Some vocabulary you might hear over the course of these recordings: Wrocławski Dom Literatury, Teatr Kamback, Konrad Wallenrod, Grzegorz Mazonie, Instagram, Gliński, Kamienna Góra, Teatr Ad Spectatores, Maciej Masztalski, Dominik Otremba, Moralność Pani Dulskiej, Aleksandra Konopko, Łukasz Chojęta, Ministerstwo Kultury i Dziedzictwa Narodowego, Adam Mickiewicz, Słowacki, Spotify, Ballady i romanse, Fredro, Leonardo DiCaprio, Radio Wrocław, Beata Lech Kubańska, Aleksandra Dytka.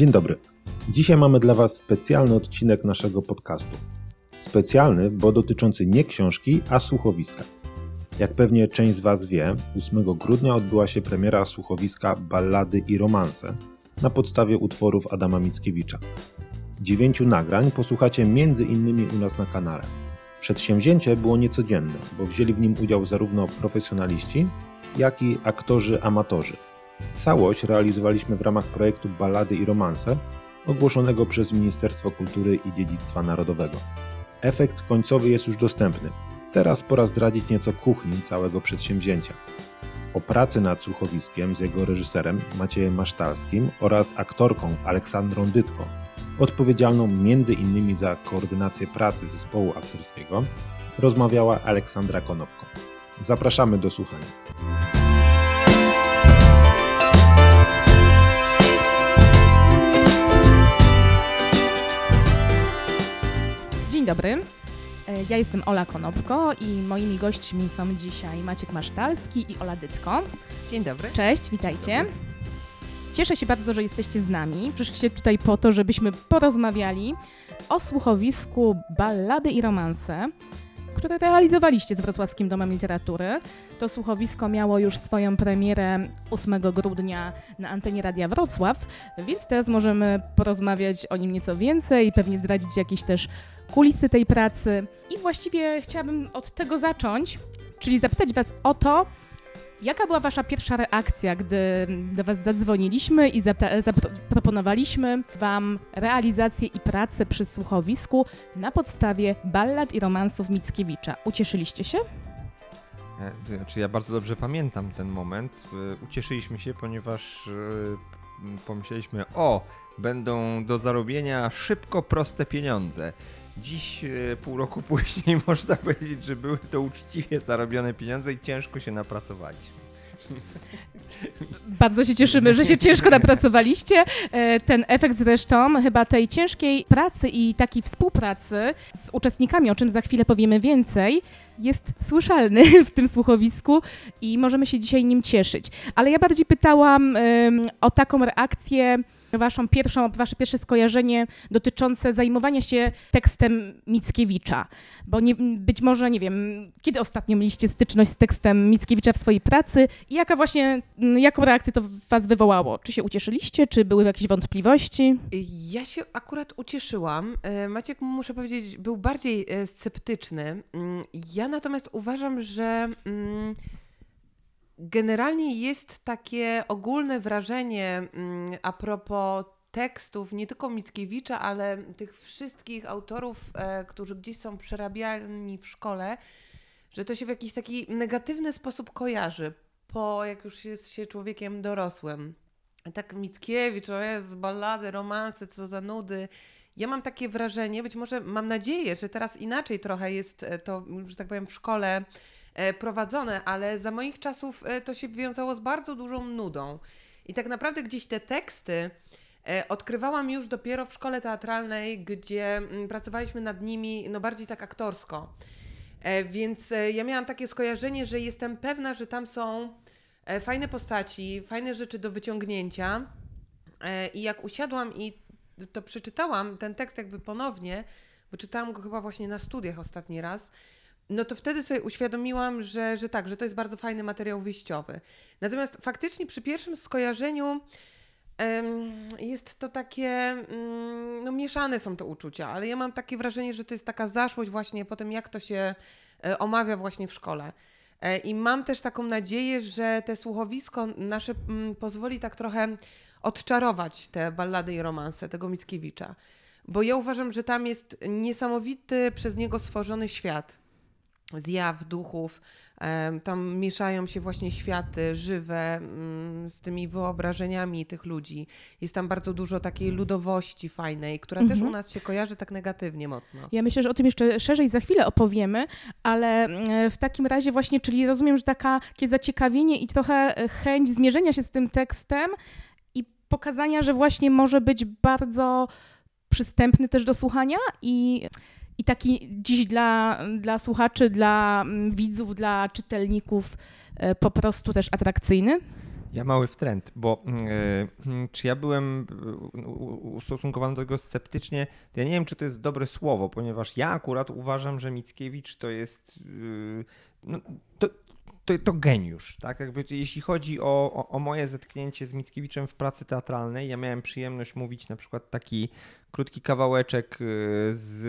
Dzień dobry. Dzisiaj mamy dla Was specjalny odcinek naszego podcastu. Specjalny, bo dotyczący nie książki, a słuchowiska. Jak pewnie część z Was wie, 8 grudnia odbyła się premiera słuchowiska Ballady i romanse na podstawie utworów Adama Mickiewicza. 9 nagrań posłuchacie m.in. u nas na kanale. Przedsięwzięcie było niecodzienne, bo wzięli w nim udział zarówno profesjonaliści, jak i aktorzy-amatorzy. Całość realizowaliśmy w ramach projektu Ballady i romanse, ogłoszonego przez Ministerstwo Kultury i Dziedzictwa Narodowego. Efekt końcowy jest już dostępny. Teraz pora zdradzić nieco kuchni całego przedsięwzięcia. O pracy nad słuchowiskiem z jego reżyserem Maciejem Masztalskim oraz aktorką Aleksandrą Dytką, odpowiedzialną m.in. za koordynację pracy zespołu aktorskiego, rozmawiała Aleksandra Konopko. Zapraszamy do słuchania. Dzień dobry. Ja jestem Ola Konopko i moimi gośćmi są dzisiaj Maciek Masztalski i Ola Dytko. Dzień dobry. Cześć, witajcie. Dobry. Cieszę się bardzo, że jesteście z nami. Przyszliście tutaj po to, żebyśmy porozmawiali o słuchowisku Ballady i romanse, które realizowaliście z Wrocławskim Domem Literatury. To słuchowisko miało już swoją premierę 8 grudnia na antenie Radia Wrocław, więc teraz możemy porozmawiać o nim nieco więcej i pewnie zdradzić jakieś też kulisy tej pracy. I właściwie chciałabym od tego zacząć, czyli zapytać Was o to, jaka była Wasza pierwsza reakcja, gdy do Was zadzwoniliśmy i zaproponowaliśmy Wam realizację i pracę przy słuchowisku na podstawie ballad i romansów Mickiewicza? Ucieszyliście się? Znaczy, ja bardzo dobrze pamiętam ten moment. Ucieszyliśmy się, ponieważ pomyśleliśmy, będą do zarobienia szybko, proste pieniądze. Dziś, pół roku później, można powiedzieć, że były to uczciwie zarobione pieniądze i ciężko się napracowaliśmy. Bardzo się cieszymy, że się ciężko napracowaliście. Ten efekt zresztą chyba tej ciężkiej pracy i takiej współpracy z uczestnikami, o czym za chwilę powiemy więcej, jest słyszalny w tym słuchowisku i możemy się dzisiaj nim cieszyć. Ale ja bardziej pytałam o taką reakcję, wasze pierwsze skojarzenie dotyczące zajmowania się tekstem Mickiewicza, bo być może, nie wiem, kiedy ostatnio mieliście styczność z tekstem Mickiewicza w swojej pracy i jaką reakcję to w was wywołało? Czy się ucieszyliście, czy były jakieś wątpliwości? Ja się akurat ucieszyłam. Maciek, muszę powiedzieć, był bardziej sceptyczny. Ja natomiast uważam, że generalnie jest takie ogólne wrażenie a propos tekstów, nie tylko Mickiewicza, ale tych wszystkich autorów, którzy gdzieś są przerabiani w szkole, że to się w jakiś taki negatywny sposób kojarzy, jak już jest się człowiekiem dorosłym. Tak Mickiewicz, ballady, romanse, co za nudy. Ja mam takie wrażenie, mam nadzieję, że teraz inaczej trochę jest to, że tak powiem, w szkole prowadzone, ale za moich czasów to się wiązało z bardzo dużą nudą. I tak naprawdę gdzieś te teksty odkrywałam już dopiero w szkole teatralnej, gdzie pracowaliśmy nad nimi bardziej tak aktorsko. Więc ja miałam takie skojarzenie, że jestem pewna, że tam są fajne postaci, fajne rzeczy do wyciągnięcia. I jak usiadłam i to przeczytałam, ten tekst ponownie, bo czytałam go chyba właśnie na studiach ostatni raz, no to wtedy sobie uświadomiłam, że to jest bardzo fajny materiał wyjściowy. Natomiast faktycznie przy pierwszym skojarzeniu jest to takie, mieszane są te uczucia, ale ja mam takie wrażenie, że to jest taka zaszłość właśnie po tym, jak to się omawia właśnie w szkole. I mam też taką nadzieję, że te słuchowisko nasze pozwoli tak trochę odczarować te ballady i romanse tego Mickiewicza. Bo ja uważam, że tam jest niesamowity przez niego stworzony świat. Zjaw, duchów, tam mieszają się właśnie światy żywe z tymi wyobrażeniami tych ludzi. Jest tam bardzo dużo takiej ludowości fajnej, która też u nas się kojarzy tak negatywnie mocno. Ja myślę, że o tym jeszcze szerzej za chwilę opowiemy, ale w takim razie właśnie, czyli rozumiem, że takie zaciekawienie i trochę chęć zmierzenia się z tym tekstem i pokazania, że właśnie może być bardzo przystępny też do słuchania i taki dziś dla słuchaczy, dla widzów, dla czytelników po prostu też atrakcyjny? Ja mały wtręt, bo czy ja byłem ustosunkowany do tego sceptycznie, to ja nie wiem, czy to jest dobre słowo, ponieważ ja akurat uważam, że Mickiewicz to jest to geniusz. Tak? Jakby, jeśli chodzi o moje zetknięcie z Mickiewiczem w pracy teatralnej, ja miałem przyjemność mówić na przykład taki krótki kawałeczek z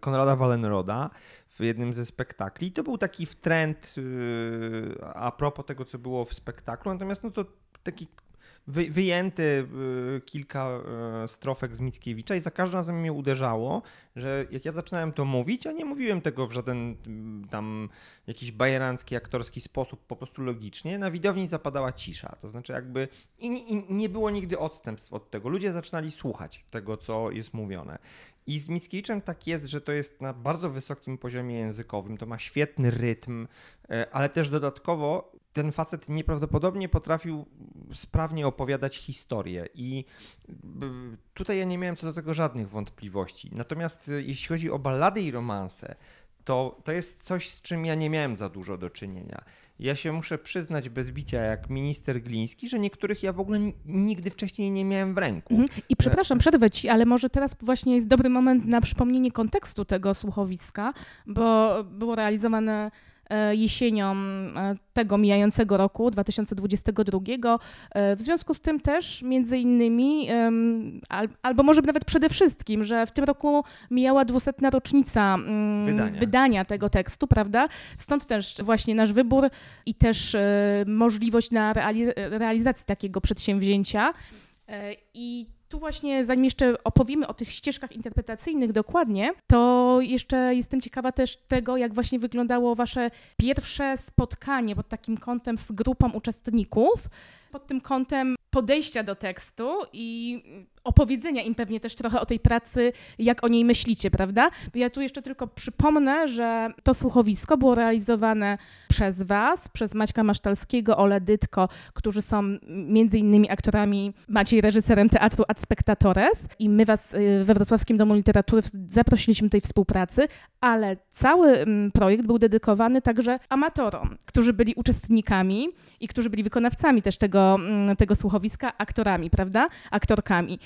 Konrada Wallenroda w jednym ze spektakli. To był taki wtręt a propos tego, co było w spektaklu, natomiast no to taki wyjęty kilka strofek z Mickiewicza i za każdym razem mnie uderzało, że jak ja zaczynałem to mówić, a nie mówiłem tego w żaden tam jakiś bajerancki, aktorski sposób, po prostu logicznie, na widowni zapadała cisza. To znaczy jakby i nie było nigdy odstępstw od tego. Ludzie zaczynali słuchać tego, co jest mówione. I z Mickiewiczem tak jest, że to jest na bardzo wysokim poziomie językowym, to ma świetny rytm, ale też dodatkowo ten facet nieprawdopodobnie potrafił sprawnie opowiadać historię i tutaj ja nie miałem co do tego żadnych wątpliwości. Natomiast jeśli chodzi o ballady i romanse, to jest coś, z czym ja nie miałem za dużo do czynienia. Ja się muszę przyznać bez bicia, jak minister Gliński, że niektórych ja w ogóle nigdy wcześniej nie miałem w ręku. I przepraszam, przerwę ci, ale może teraz właśnie jest dobry moment na przypomnienie kontekstu tego słuchowiska, bo było realizowane jesienią tego mijającego roku, 2022. W związku z tym też między innymi, albo może nawet przede wszystkim, że w tym roku mijała 200. rocznica wydania tego tekstu, prawda? Stąd też właśnie nasz wybór i też możliwość na realizacji takiego przedsięwzięcia. I tu właśnie, zanim jeszcze opowiemy o tych ścieżkach interpretacyjnych dokładnie, to jeszcze jestem ciekawa też tego, jak właśnie wyglądało wasze pierwsze spotkanie pod takim kątem z grupą uczestników, pod tym kątem podejścia do tekstu i opowiedzenia im pewnie też trochę o tej pracy, jak o niej myślicie, prawda? Ja tu jeszcze tylko przypomnę, że to słuchowisko było realizowane przez was, przez Maćka Masztalskiego, Olę Dytko, którzy są między innymi aktorami, Maciej reżyserem Teatru Ad Spectatores i my was we Wrocławskim Domu Literatury zaprosiliśmy do tej współpracy, ale cały projekt był dedykowany także amatorom, którzy byli uczestnikami i którzy byli wykonawcami też tego słuchowiska, aktorami, prawda? Aktorkami.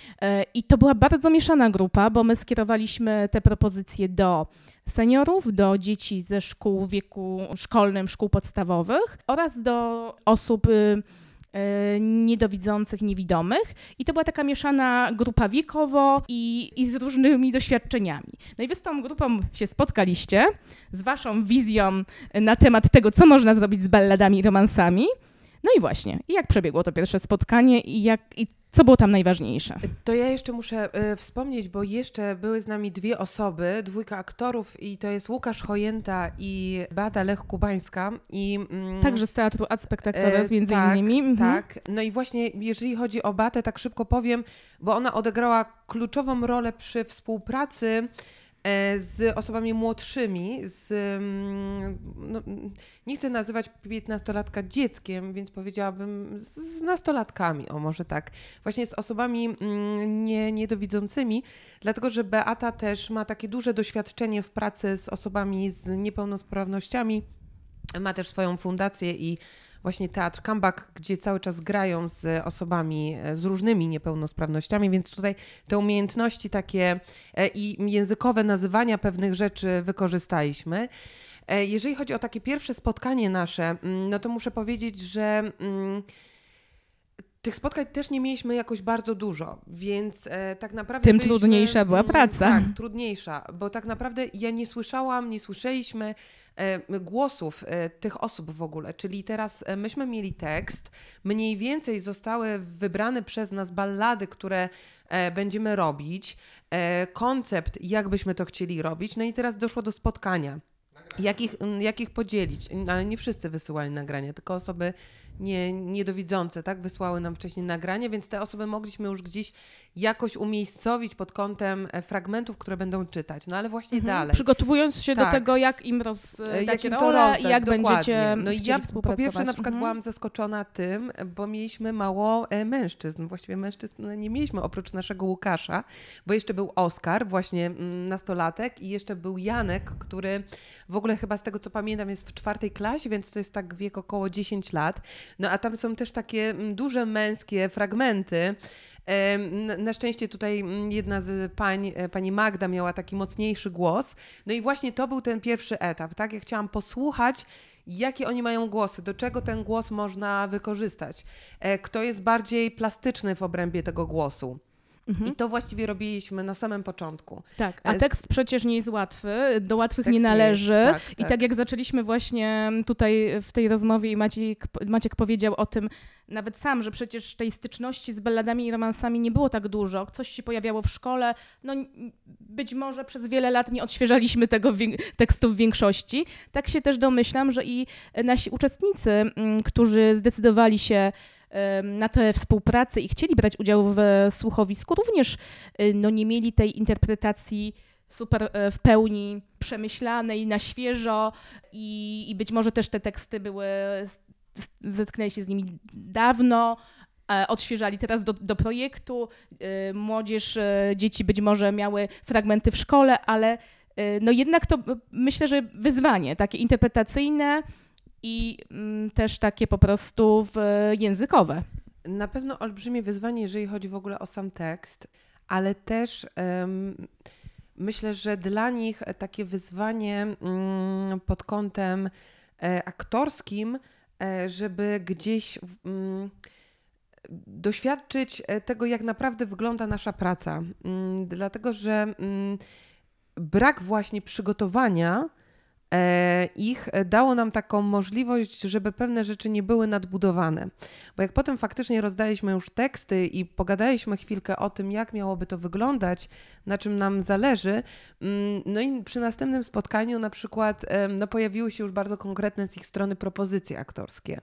I to była bardzo mieszana grupa, bo my skierowaliśmy te propozycje do seniorów, do dzieci ze szkół w wieku szkolnym, szkół podstawowych oraz do osób niedowidzących, niewidomych. I to była taka mieszana grupa wiekowo i z różnymi doświadczeniami. No i wy z tą grupą się spotkaliście, z waszą wizją na temat tego, co można zrobić z balladami i romansami. No i właśnie, jak przebiegło to pierwsze spotkanie i co było tam najważniejsze? To ja jeszcze muszę wspomnieć, bo jeszcze były z nami dwie osoby, dwójka aktorów i to jest Łukasz Chojęta i Beata Lech Kubańska. Także z Teatru Ad Spectatores między innymi. Tak. No i właśnie jeżeli chodzi o Beatę, tak szybko powiem, bo ona odegrała kluczową rolę przy współpracy z osobami młodszymi, nie chcę nazywać 15-latka dzieckiem, więc powiedziałabym z nastolatkami, o może tak, właśnie z osobami niedowidzącymi, dlatego że Beata też ma takie duże doświadczenie w pracy z osobami z niepełnosprawnościami, ma też swoją fundację i właśnie Teatr Kamback, gdzie cały czas grają z osobami z różnymi niepełnosprawnościami, więc tutaj te umiejętności takie i językowe nazywania pewnych rzeczy wykorzystaliśmy. Jeżeli chodzi o takie pierwsze spotkanie nasze, no to muszę powiedzieć, że tych spotkań też nie mieliśmy jakoś bardzo dużo, więc tak naprawdę tym trudniejsza była praca. Tak, trudniejsza, bo tak naprawdę ja nie słyszałam, nie słyszeliśmy głosów tych osób w ogóle, czyli teraz myśmy mieli tekst, mniej więcej zostały wybrane przez nas ballady, które będziemy robić, koncept, jak byśmy to chcieli robić, no i teraz doszło do spotkania. Jak ich podzielić? Ale nie wszyscy wysyłali nagrania, tylko osoby niedowidzące, tak? Wysłały nam wcześniej nagranie, więc te osoby mogliśmy już gdzieś jakoś umiejscowić pod kątem fragmentów, które będą czytać. No ale właśnie dalej. Przygotowując się do tego, jak im rozdać rolę i jak będziecie współpracować. Po pierwsze na przykład byłam zaskoczona tym, bo mieliśmy mało mężczyzn. Właściwie mężczyzn nie mieliśmy, oprócz naszego Łukasza, bo jeszcze był Oskar, właśnie nastolatek i jeszcze był Janek, który w ogóle chyba z tego co pamiętam jest w 4. klasie, więc to jest tak wiek około 10 lat. No a tam są też takie duże męskie fragmenty. Na szczęście tutaj jedna z pań, pani Magda, miała taki mocniejszy głos. No i właśnie to był ten pierwszy etap, tak? Ja chciałam posłuchać, jakie oni mają głosy, do czego ten głos można wykorzystać, kto jest bardziej plastyczny w obrębie tego głosu. Mhm. I to właściwie robiliśmy na samym początku. Tak, a tekst przecież nie jest łatwy, do łatwych tekst nie należy. Nie jest, tak, i tak jak zaczęliśmy właśnie tutaj w tej rozmowie i Maciek powiedział o tym nawet sam, że przecież tej styczności z balladami i romansami nie było tak dużo. Coś się pojawiało w szkole, no być może przez wiele lat nie odświeżaliśmy tego tekstu w większości. Tak się też domyślam, że i nasi uczestnicy, którzy zdecydowali się na tę współpracę i chcieli brać udział w słuchowisku, również no, nie mieli tej interpretacji super w pełni przemyślanej, na świeżo i być może też te teksty były, zetknęli się z nimi dawno, odświeżali teraz do projektu. Młodzież, dzieci być może miały fragmenty w szkole, ale no, jednak to myślę, że wyzwanie takie interpretacyjne, i też takie po prostu językowe. Na pewno olbrzymie wyzwanie, jeżeli chodzi w ogóle o sam tekst, ale też myślę, że dla nich takie wyzwanie pod kątem aktorskim, żeby gdzieś doświadczyć tego, jak naprawdę wygląda nasza praca. Dlatego, że brak właśnie przygotowania ich dało nam taką możliwość, żeby pewne rzeczy nie były nadbudowane. Bo jak potem faktycznie rozdaliśmy już teksty i pogadaliśmy chwilkę o tym, jak miałoby to wyglądać, na czym nam zależy, no i przy następnym spotkaniu na przykład no pojawiły się już bardzo konkretne z ich strony propozycje aktorskie.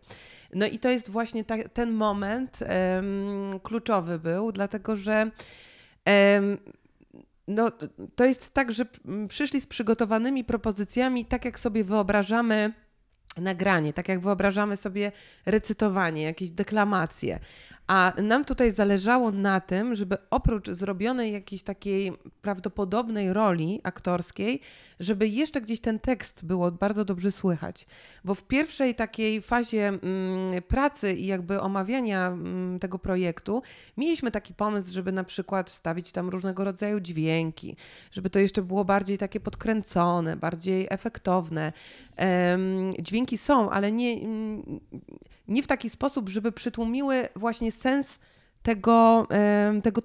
No i to jest właśnie ten moment kluczowy był, dlatego że no, to jest tak, że przyszli z przygotowanymi propozycjami, tak jak sobie wyobrażamy nagranie, tak jak wyobrażamy sobie recytowanie, jakieś deklamacje. A nam tutaj zależało na tym, żeby oprócz zrobionej jakiejś takiej prawdopodobnej roli aktorskiej, żeby jeszcze gdzieś ten tekst było bardzo dobrze słychać. Bo w pierwszej takiej fazie pracy i jakby omawiania tego projektu mieliśmy taki pomysł, żeby na przykład wstawić tam różnego rodzaju dźwięki, żeby to jeszcze było bardziej takie podkręcone, bardziej efektowne. Dźwięki są, ale nie w taki sposób, żeby przytłumiły właśnie sens tego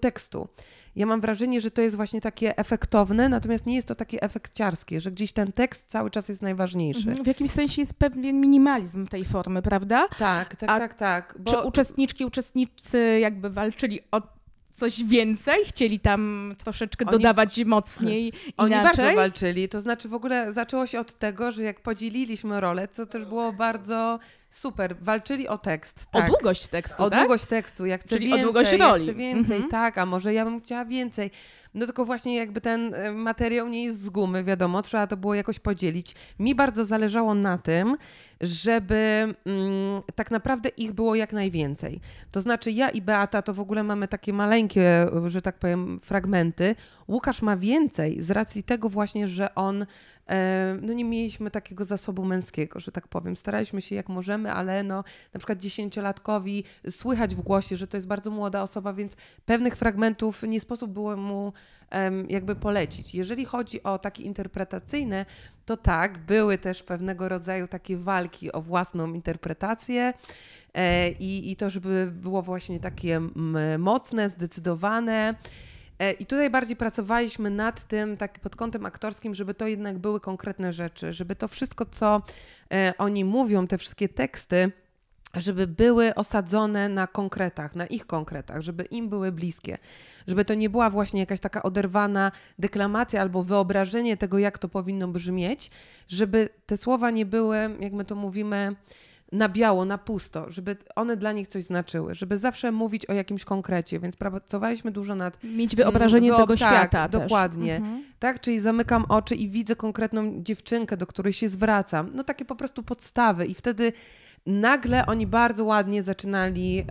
tekstu. Ja mam wrażenie, że to jest właśnie takie efektowne, natomiast nie jest to takie efekciarskie, że gdzieś ten tekst cały czas jest najważniejszy. W jakimś sensie jest pewien minimalizm tej formy, prawda? Tak. Bo... Czy uczestniczki, uczestnicy jakby walczyli o coś więcej? Chcieli tam troszeczkę dodawać mocniej, inaczej? Oni bardzo walczyli, to znaczy w ogóle zaczęło się od tego, że jak podzieliliśmy rolę, co też było bardzo... Super, walczyli o tekst. Tak. O długość tekstu, tak? O długość tekstu, jak chcę więcej, mhm. tak, a może ja bym chciała więcej. No tylko właśnie jakby ten materiał nie jest z gumy, wiadomo, trzeba to było jakoś podzielić. Mi bardzo zależało na tym, żeby tak naprawdę ich było jak najwięcej. To znaczy ja i Beata to w ogóle mamy takie maleńkie, że tak powiem, fragmenty. Łukasz ma więcej z racji tego właśnie, że on, no nie mieliśmy takiego zasobu męskiego, że tak powiem. Staraliśmy się jak możemy, ale no na przykład 10-latkowi słychać w głosie, że to jest bardzo młoda osoba, więc pewnych fragmentów nie sposób było mu jakby polecić. Jeżeli chodzi o takie interpretacyjne, to tak, były też pewnego rodzaju takie walki o własną interpretację i to, żeby było właśnie takie mocne, zdecydowane. I tutaj bardziej pracowaliśmy nad tym, tak pod kątem aktorskim, żeby to jednak były konkretne rzeczy, żeby to wszystko, co oni mówią, te wszystkie teksty, żeby były osadzone na konkretach, na ich konkretach, żeby im były bliskie, żeby to nie była właśnie jakaś taka oderwana deklamacja albo wyobrażenie tego, jak to powinno brzmieć, żeby te słowa nie były, jak my to mówimy, na biało, na pusto, żeby one dla nich coś znaczyły, żeby zawsze mówić o jakimś konkrecie, więc pracowaliśmy dużo nad... Mieć wyobrażenie tego świata też. Dokładnie. Mhm. Tak, czyli zamykam oczy i widzę konkretną dziewczynkę, do której się zwracam. No takie po prostu podstawy i wtedy nagle oni bardzo ładnie zaczynali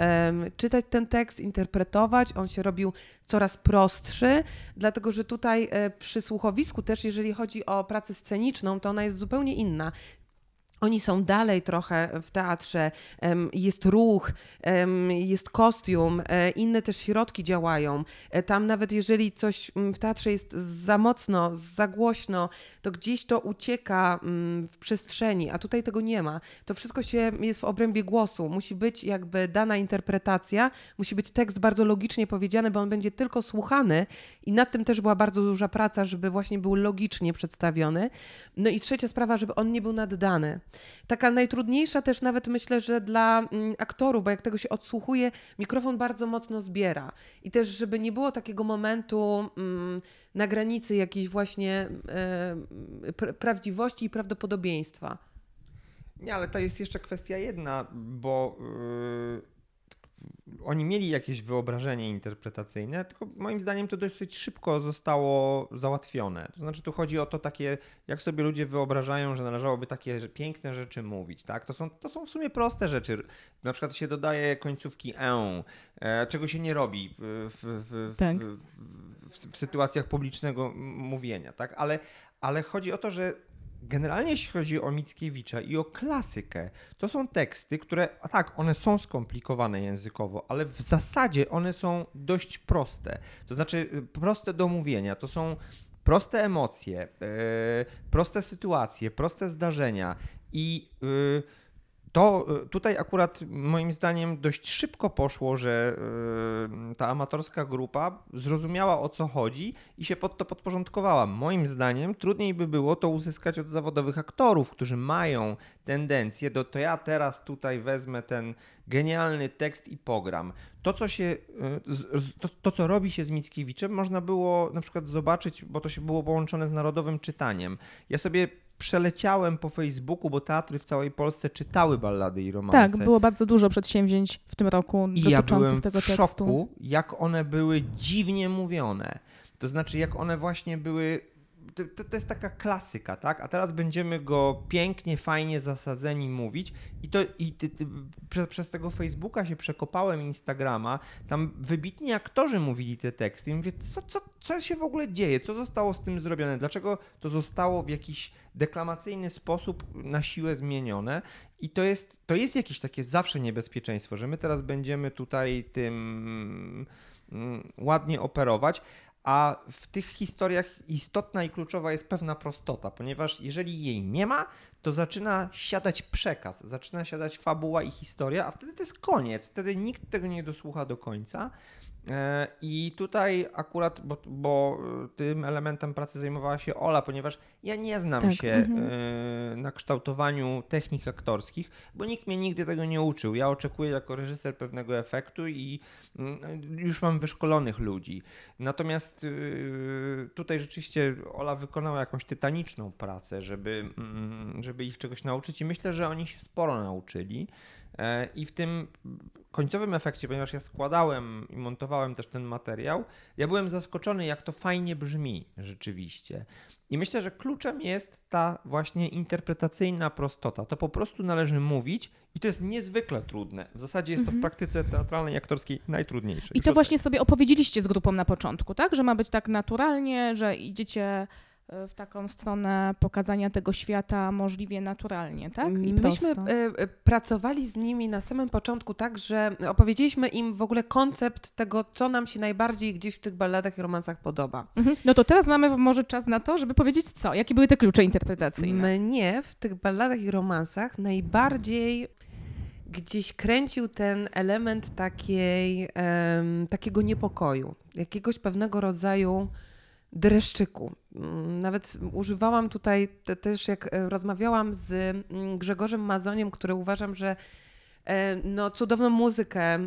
czytać ten tekst, interpretować. On się robił coraz prostszy, dlatego że tutaj przy słuchowisku też, jeżeli chodzi o pracę sceniczną, to ona jest zupełnie inna. Oni są dalej trochę w teatrze, jest ruch, jest kostium, inne też środki działają. Tam nawet jeżeli coś w teatrze jest za mocno, za głośno, to gdzieś to ucieka w przestrzeni, a tutaj tego nie ma. To wszystko jest w obrębie głosu. Musi być jakby dana interpretacja, musi być tekst bardzo logicznie powiedziany, bo on będzie tylko słuchany i nad tym też była bardzo duża praca, żeby właśnie był logicznie przedstawiony. No i trzecia sprawa, żeby on nie był naddany. Taka najtrudniejsza też nawet myślę, że dla aktorów, bo jak tego się odsłuchuje, mikrofon bardzo mocno zbiera. I też, żeby nie było takiego momentu na granicy jakiejś właśnie prawdziwości i prawdopodobieństwa. Nie, ale to jest jeszcze kwestia jedna, bo oni mieli jakieś wyobrażenie interpretacyjne, tylko moim zdaniem to dosyć szybko zostało załatwione. To znaczy tu chodzi o to takie, jak sobie ludzie wyobrażają, że należałoby takie piękne rzeczy mówić, tak? To są w sumie proste rzeczy. Na przykład się dodaje końcówki czego się nie robi w sytuacjach publicznego mówienia, tak? Ale chodzi o to, że generalnie jeśli chodzi o Mickiewicza i o klasykę, to są teksty, które, tak, one są skomplikowane językowo, ale w zasadzie one są dość proste. To znaczy proste do mówienia, to są proste emocje, proste sytuacje, proste zdarzenia i to tutaj akurat moim zdaniem dość szybko poszło, że ta amatorska grupa zrozumiała, o co chodzi i się pod to podporządkowała. Moim zdaniem trudniej by było to uzyskać od zawodowych aktorów, którzy mają tendencję do to ja teraz tutaj wezmę ten genialny tekst i pogram. To, co robi się z Mickiewiczem, można było na przykład zobaczyć, bo to się było połączone z narodowym czytaniem. Ja sobie przeleciałem po Facebooku, bo teatry w całej Polsce czytały Ballady i romanse. Tak, było bardzo dużo przedsięwzięć w tym roku dotyczących tego tekstu. I ja byłem w szoku, jak one były dziwnie mówione. To znaczy, jak one właśnie były... To jest taka klasyka, tak? A teraz będziemy go pięknie, fajnie zasadzeni mówić i przez tego Facebooka się przekopałem, Instagrama, tam wybitni aktorzy mówili te teksty i mówię, co się w ogóle dzieje? Co zostało z tym zrobione? Dlaczego to zostało w jakiś deklamacyjny sposób na siłę zmienione? I to jest jakieś takie zawsze niebezpieczeństwo, że my teraz będziemy tutaj tym ładnie operować. A w tych historiach istotna i kluczowa jest pewna prostota, ponieważ jeżeli jej nie ma, to zaczyna siadać przekaz, zaczyna siadać fabuła i historia, a wtedy to jest koniec, wtedy nikt tego nie dosłucha do końca. I tutaj akurat, bo tym elementem pracy zajmowała się Ola, ponieważ ja nie znam na kształtowaniu technik aktorskich, bo nikt mnie nigdy tego nie uczył. Ja oczekuję jako reżyser pewnego efektu i już mam wyszkolonych ludzi. Natomiast tutaj rzeczywiście Ola wykonała jakąś tytaniczną pracę, żeby ich czegoś nauczyć i myślę, że oni się sporo nauczyli. I w tym końcowym efekcie, ponieważ ja składałem i montowałem też ten materiał, ja byłem zaskoczony, jak to fajnie brzmi rzeczywiście. I myślę, że kluczem jest ta właśnie interpretacyjna prostota. To po prostu należy mówić i to jest niezwykle trudne. W zasadzie jest to w praktyce teatralnej i aktorskiej najtrudniejsze. I to właśnie sobie opowiedzieliście z grupą na początku, tak? Że ma być tak naturalnie, że idziecie w taką stronę pokazania tego świata możliwie naturalnie, tak? I myśmy pracowali z nimi na samym początku tak, że opowiedzieliśmy im w ogóle koncept tego, co nam się najbardziej gdzieś w tych balladach i romansach podoba. No to teraz mamy może czas na to, żeby powiedzieć co? Jakie były te klucze interpretacyjne? Mnie w tych balladach i romansach najbardziej gdzieś kręcił ten element takiego niepokoju, jakiegoś pewnego rodzaju dreszczyku. Nawet używałam tutaj też, jak rozmawiałam z Grzegorzem Mazoniem, który uważam, że cudowną muzykę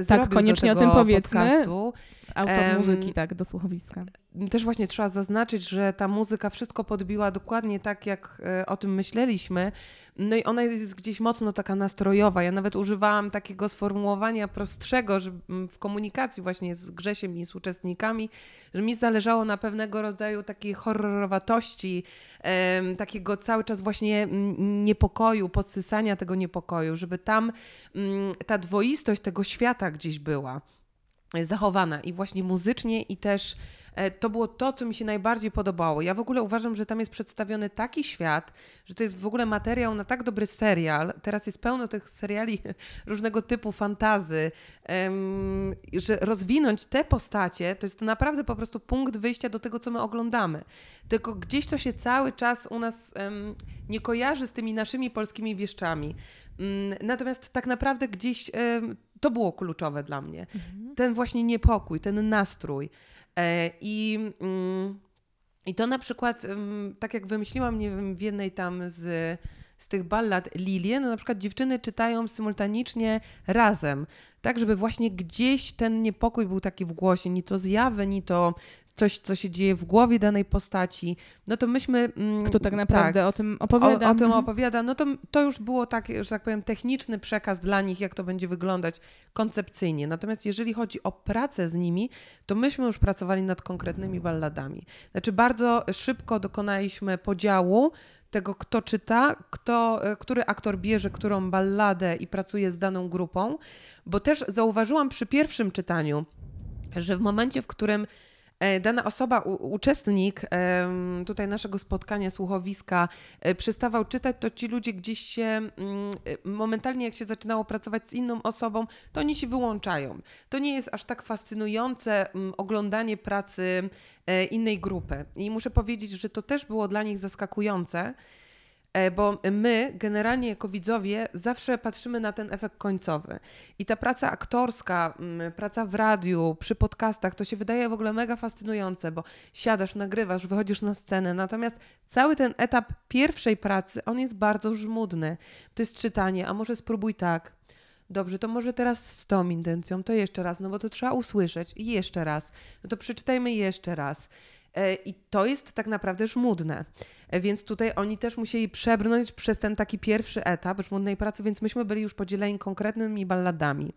zrobił koniecznie do tego o tym podcastu. Autor muzyki, tak, do słuchowiska. Też właśnie trzeba zaznaczyć, że ta muzyka wszystko podbiła dokładnie tak, jak o tym myśleliśmy. No i ona jest gdzieś mocno taka nastrojowa. Ja nawet używałam takiego sformułowania prostszego, że w komunikacji właśnie z Grzesiem i z uczestnikami, że mi zależało na pewnego rodzaju takiej horrorowatości, takiego cały czas właśnie niepokoju, podsysania tego niepokoju, żeby tam ta dwoistość tego świata gdzieś była. zachowana i właśnie muzycznie, i też to było to, co mi się najbardziej podobało. Ja w ogóle uważam, że tam jest przedstawiony taki świat, że to jest w ogóle materiał na tak dobry serial. Teraz jest pełno tych seriali różnego typu, fantazy, że rozwinąć te postacie to jest naprawdę po prostu punkt wyjścia do tego, co my oglądamy. Tylko gdzieś to się cały czas u nas nie kojarzy z tymi naszymi polskimi wieszczami. Natomiast tak naprawdę gdzieś to było kluczowe dla mnie. Mhm. Ten właśnie niepokój, ten nastrój. I to na przykład, tak jak wymyśliłam, nie wiem, w jednej tam z tych ballad Lilię, no na przykład dziewczyny czytają symultanicznie razem, tak żeby właśnie gdzieś ten niepokój był taki w głosie, ni to zjawy, ni to coś, co się dzieje w głowie danej postaci, no to myśmy... Kto tak naprawdę o tym opowiada. O tym opowiada, no to już było tak, że tak powiem, techniczny przekaz dla nich, jak to będzie wyglądać koncepcyjnie. Natomiast jeżeli chodzi o pracę z nimi, to myśmy już pracowali nad konkretnymi balladami. Znaczy bardzo szybko dokonaliśmy podziału tego, kto czyta, który aktor bierze którą balladę i pracuje z daną grupą, bo też zauważyłam przy pierwszym czytaniu, że w momencie, w którym dana osoba, uczestnik tutaj naszego spotkania, słuchowiska, przestawał czytać, to ci ludzie gdzieś się momentalnie, jak się zaczynało pracować z inną osobą, to oni się wyłączają. To nie jest aż tak fascynujące oglądanie pracy innej grupy. I muszę powiedzieć, że to też było dla nich zaskakujące, bo my generalnie jako widzowie zawsze patrzymy na ten efekt końcowy. I ta praca aktorska, praca w radiu, przy podcastach, to się wydaje w ogóle mega fascynujące, bo siadasz, nagrywasz, wychodzisz na scenę. Natomiast cały ten etap pierwszej pracy, on jest bardzo żmudny. To jest czytanie, a może spróbuj tak. Dobrze, to może teraz z tą intencją, to jeszcze raz, no bo to trzeba usłyszeć. I jeszcze raz, no to przeczytajmy jeszcze raz. I to jest tak naprawdę żmudne, więc tutaj oni też musieli przebrnąć przez ten taki pierwszy etap żmudnej pracy, więc myśmy byli już podzieleni konkretnymi balladami.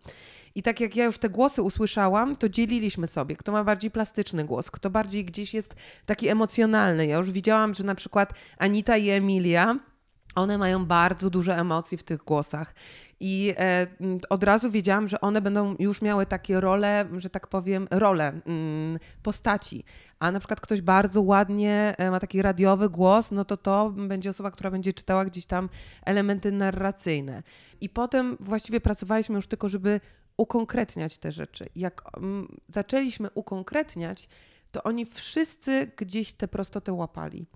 I tak jak ja już te głosy usłyszałam, to dzieliliśmy sobie, kto ma bardziej plastyczny głos, kto bardziej gdzieś jest taki emocjonalny. Ja już widziałam, że na przykład Anita i Emilia, one mają bardzo dużo emocji w tych głosach i od razu wiedziałam, że one będą już miały takie role, że tak powiem, postaci. A na przykład ktoś bardzo ładnie ma taki radiowy głos, no to będzie osoba, która będzie czytała gdzieś tam elementy narracyjne. I potem właściwie pracowaliśmy już tylko, żeby ukonkretniać te rzeczy. Jak zaczęliśmy ukonkretniać, to oni wszyscy gdzieś tę prostotę łapali.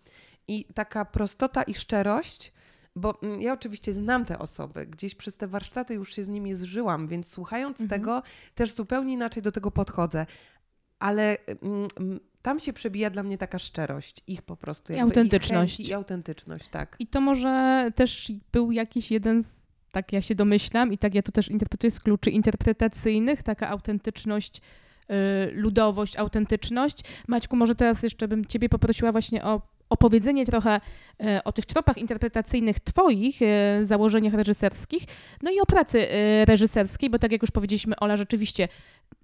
I taka prostota i szczerość, bo ja oczywiście znam te osoby, gdzieś przez te warsztaty już się z nimi zżyłam, więc słuchając tego też zupełnie inaczej do tego podchodzę. Ale tam się przebija dla mnie taka szczerość, ich po prostu. I autentyczność. I autentyczność, tak. I to może też był jakiś jeden, tak ja się domyślam i tak ja to też interpretuję, z kluczy interpretacyjnych, taka autentyczność, ludowość, autentyczność. Maćku, może teraz jeszcze bym ciebie poprosiła właśnie o opowiedzenie trochę o tych tropach interpretacyjnych twoich, założeniach reżyserskich, no i o pracy reżyserskiej, bo tak jak już powiedzieliśmy, Ola rzeczywiście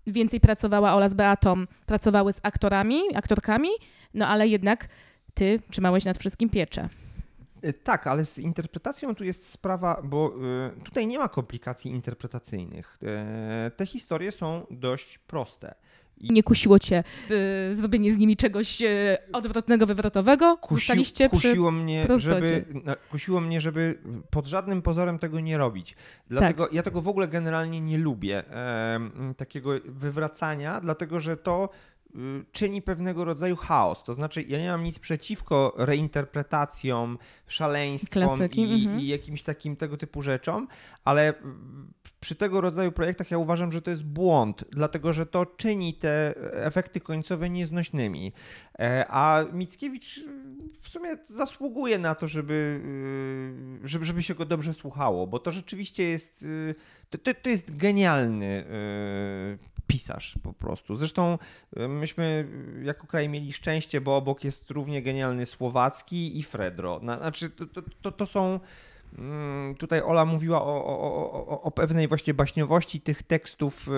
więcej pracowała, Ola z Beatą pracowały z aktorami, aktorkami, no ale jednak ty trzymałeś nad wszystkim pieczę. Tak, ale z interpretacją tu jest sprawa, bo tutaj nie ma komplikacji interpretacyjnych. Te historie są dość proste. I nie kusiło cię zrobienie z nimi czegoś odwrotnego, wywrotowego? Kusiło mnie, żeby pod żadnym pozorem tego nie robić. Dlatego tak. Ja tego w ogóle generalnie nie lubię, takiego wywracania, dlatego że to czyni pewnego rodzaju chaos. To znaczy, ja nie mam nic przeciwko reinterpretacjom, szaleństwom i jakimś takim tego typu rzeczom, ale przy tego rodzaju projektach ja uważam, że to jest błąd, dlatego że to czyni te efekty końcowe nieznośnymi. A Mickiewicz w sumie zasługuje na to, żeby się go dobrze słuchało, bo to rzeczywiście jest... To jest genialny pisarz po prostu. Zresztą myśmy jako kraj mieli szczęście, bo obok jest równie genialny Słowacki i Fredro. Znaczy, to są Tutaj Ola mówiła o pewnej właśnie baśniowości tych tekstów,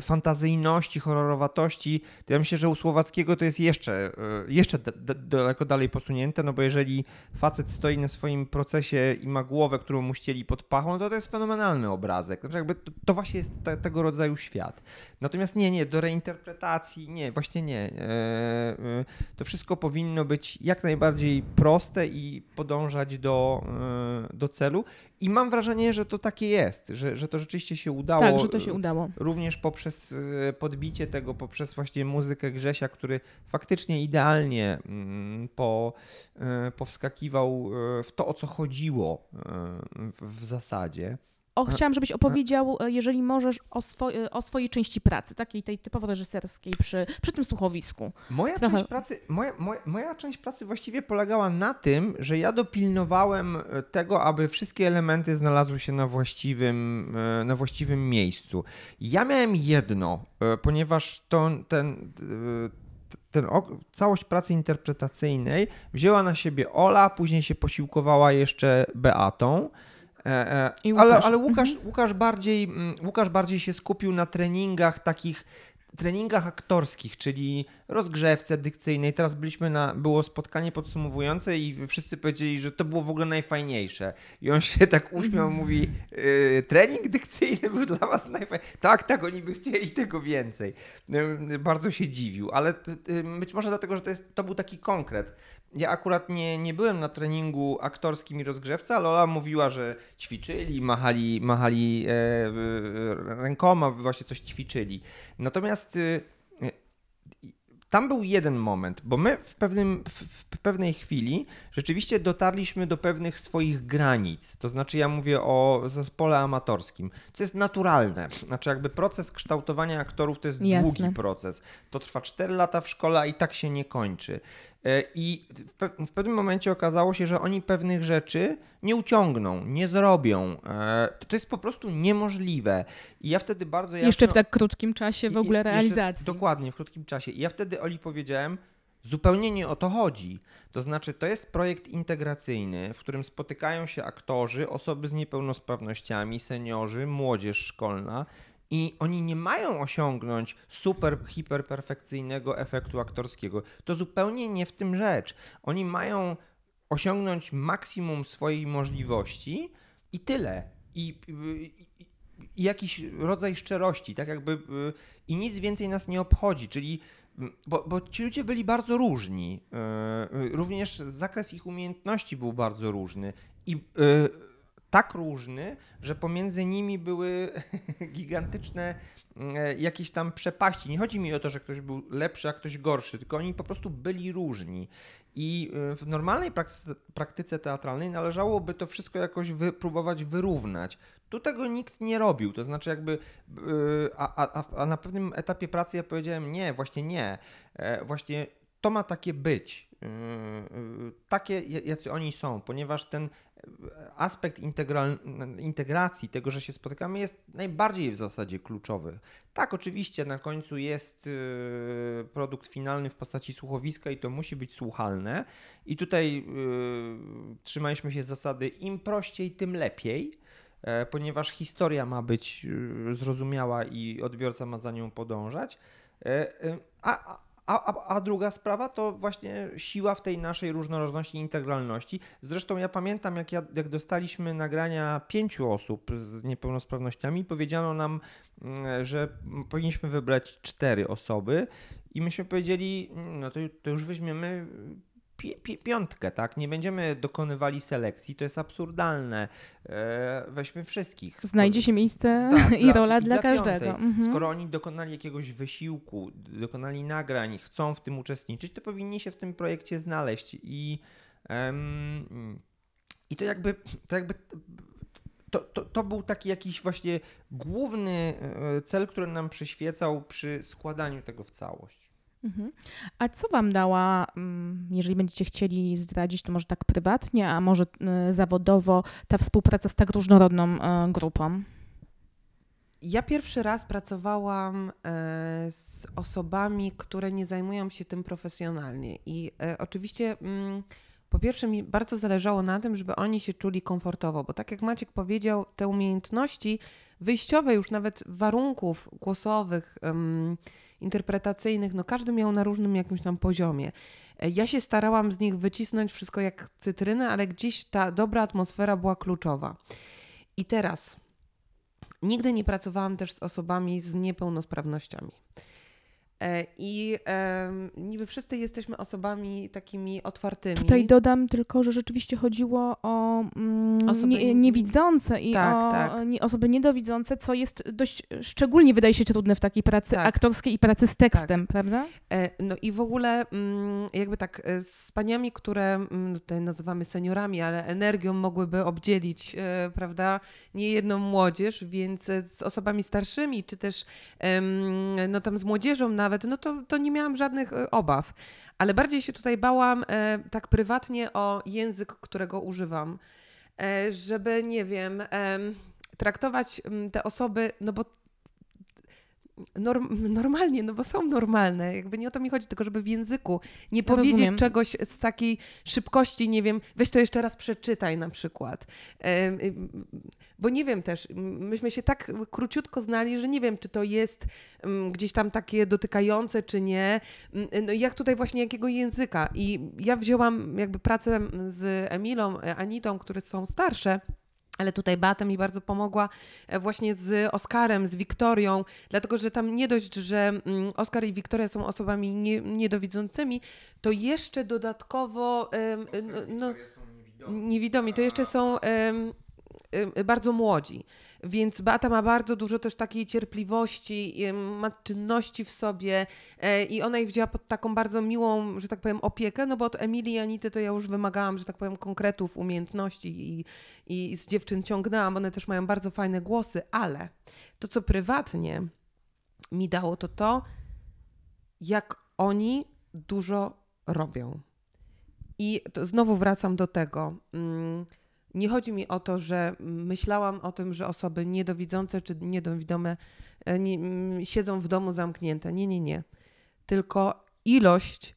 fantazyjności, horrorowatości. To ja myślę, że u Słowackiego to jest jeszcze daleko dalej posunięte, no bo jeżeli facet stoi na swoim procesie i ma głowę, którą mu ścieli pod pachą, to jest fenomenalny obrazek. Znaczy jakby to właśnie jest tego rodzaju świat. Natomiast nie, do reinterpretacji nie. To wszystko powinno być jak najbardziej proste i podążać do celu. I mam wrażenie, że to takie jest, że to rzeczywiście się udało. Tak, że to się udało. Również poprzez podbicie tego, poprzez właśnie muzykę Grzesia, który faktycznie idealnie powskakiwał w to, o co chodziło w zasadzie. Chciałam, żebyś opowiedział, jeżeli możesz, o swojej części pracy, takiej tej typowo reżyserskiej przy tym słuchowisku. Moja część pracy właściwie polegała na tym, że ja dopilnowałem tego, aby wszystkie elementy znalazły się na właściwym miejscu. Ja miałem jedno, ponieważ całość pracy interpretacyjnej wzięła na siebie Ola, później się posiłkowała jeszcze Beatą. Ale Łukasz bardziej się skupił na treningach aktorskich, czyli rozgrzewce dykcyjnej. Teraz było spotkanie podsumowujące i wszyscy powiedzieli, że to było w ogóle najfajniejsze. I on się tak uśmiał, mówi, trening dykcyjny był dla was najfajniejszy. Tak, oni by chcieli tego więcej. Bardzo się dziwił, ale być może dlatego, że to był taki konkret. Ja akurat nie byłem na treningu aktorskim i rozgrzewce, ale Ola mówiła, że ćwiczyli, machali rękoma, właśnie coś ćwiczyli. Natomiast tam był jeden moment, bo my w pewnej chwili rzeczywiście dotarliśmy do pewnych swoich granic. To znaczy ja mówię o zespole amatorskim, co jest naturalne. Znaczy jakby proces kształtowania aktorów to jest długi proces. To trwa 4 lata w szkole, a i tak się nie kończy. I w pewnym momencie okazało się, że oni pewnych rzeczy nie uciągną, nie zrobią. To jest po prostu niemożliwe. I ja wtedy bardzo jasno... Jeszcze w tak krótkim czasie w ogóle realizacji. Dokładnie, w krótkim czasie. I ja wtedy Oli powiedziałem, zupełnie nie o to chodzi. To znaczy, to jest projekt integracyjny, w którym spotykają się aktorzy, osoby z niepełnosprawnościami, seniorzy, młodzież szkolna. I oni nie mają osiągnąć super, hiperperfekcyjnego efektu aktorskiego. To zupełnie nie w tym rzecz. Oni mają osiągnąć maksimum swojej możliwości i tyle. I jakiś rodzaj szczerości, tak jakby, i nic więcej nas nie obchodzi, czyli bo ci ludzie byli bardzo różni. Również zakres ich umiejętności był bardzo różny. Tak różny, że pomiędzy nimi były gigantyczne jakieś tam przepaści. Nie chodzi mi o to, że ktoś był lepszy, a ktoś gorszy, tylko oni po prostu byli różni. I w normalnej praktyce teatralnej należałoby to wszystko jakoś próbować wyrównać. Tu tego nikt nie robił, to znaczy jakby, a na pewnym etapie pracy ja powiedziałem nie, właśnie to ma takie być, takie jacy oni są, ponieważ ten aspekt integracji, tego, że się spotykamy, jest najbardziej w zasadzie kluczowy. Tak, oczywiście na końcu jest produkt finalny w postaci słuchowiska i to musi być słuchalne. I tutaj trzymaliśmy się zasady im prościej, tym lepiej, ponieważ historia ma być zrozumiała i odbiorca ma za nią podążać. A druga sprawa to właśnie siła w tej naszej różnorodności i integralności. Zresztą ja pamiętam, jak dostaliśmy nagrania 5 osób z niepełnosprawnościami, powiedziano nam, że powinniśmy wybrać 4 osoby i myśmy powiedzieli, no to już weźmiemy 5, tak? Nie będziemy dokonywali selekcji, to jest absurdalne. Weźmy wszystkich. Znajdzie się miejsce i rola dla każdego. Skoro oni dokonali jakiegoś wysiłku, dokonali nagrań, chcą w tym uczestniczyć, to powinni się w tym projekcie znaleźć. I to był taki jakiś właśnie główny cel, który nam przyświecał przy składaniu tego w całość. A co wam dała, jeżeli będziecie chcieli zdradzić, to może tak prywatnie, a może zawodowo, ta współpraca z tak różnorodną grupą? Ja pierwszy raz pracowałam z osobami, które nie zajmują się tym profesjonalnie i oczywiście Po pierwsze, mi bardzo zależało na tym, żeby oni się czuli komfortowo, bo tak jak Maciek powiedział, te umiejętności wyjściowe już nawet warunków głosowych, interpretacyjnych, no każdy miał na różnym jakimś tam poziomie. Ja się starałam z nich wycisnąć wszystko jak cytrynę, ale gdzieś ta dobra atmosfera była kluczowa. I teraz, nigdy nie pracowałam też z osobami z niepełnosprawnościami. I niby wszyscy jesteśmy osobami takimi otwartymi. Tutaj dodam tylko, że rzeczywiście chodziło o osoby niewidzące i osoby niedowidzące, co jest dość szczególnie, wydaje się, trudne w takiej pracy aktorskiej i pracy z tekstem, prawda? No i w ogóle jakby tak z paniami, które tutaj nazywamy seniorami, ale energią mogłyby obdzielić, prawda, niejedną młodzież, więc z osobami starszymi, czy też no tam z młodzieżą nawet, no to nie miałam żadnych obaw. Ale bardziej się tutaj bałam tak prywatnie o język, którego używam. Żeby, nie wiem, traktować te osoby, no bo normalnie, no bo są normalne. Jakby nie o to mi chodzi, tylko żeby w języku nie powiedzieć czegoś z takiej szybkości, nie wiem, weź to jeszcze raz przeczytaj na przykład. Bo nie wiem też, myśmy się tak króciutko znali, że nie wiem, czy to jest gdzieś tam takie dotykające, czy nie. No jak tutaj właśnie jakiego języka. I ja wzięłam jakby pracę z Emilą, Anitą, które są starsze, ale tutaj Beata mi bardzo pomogła właśnie z Oskarem, z Wiktorią, dlatego że tam nie dość, że Oskar i Wiktoria są osobami niedowidzącymi, to jeszcze dodatkowo niewidomi, to jeszcze są bardzo młodzi. Więc Beata ma bardzo dużo też takiej cierpliwości, ma czynności w sobie i ona ich wzięła pod taką bardzo miłą, że tak powiem, opiekę, no bo od Emilii i Anity to ja już wymagałam, że tak powiem, konkretów, umiejętności i z dziewczyn ciągnęłam. One też mają bardzo fajne głosy, ale to, co prywatnie mi dało, to jak oni dużo robią. I to znowu wracam do tego. Nie chodzi mi o to, że myślałam o tym, że osoby niedowidzące czy niedowidome siedzą w domu zamknięte. Nie. Tylko ilość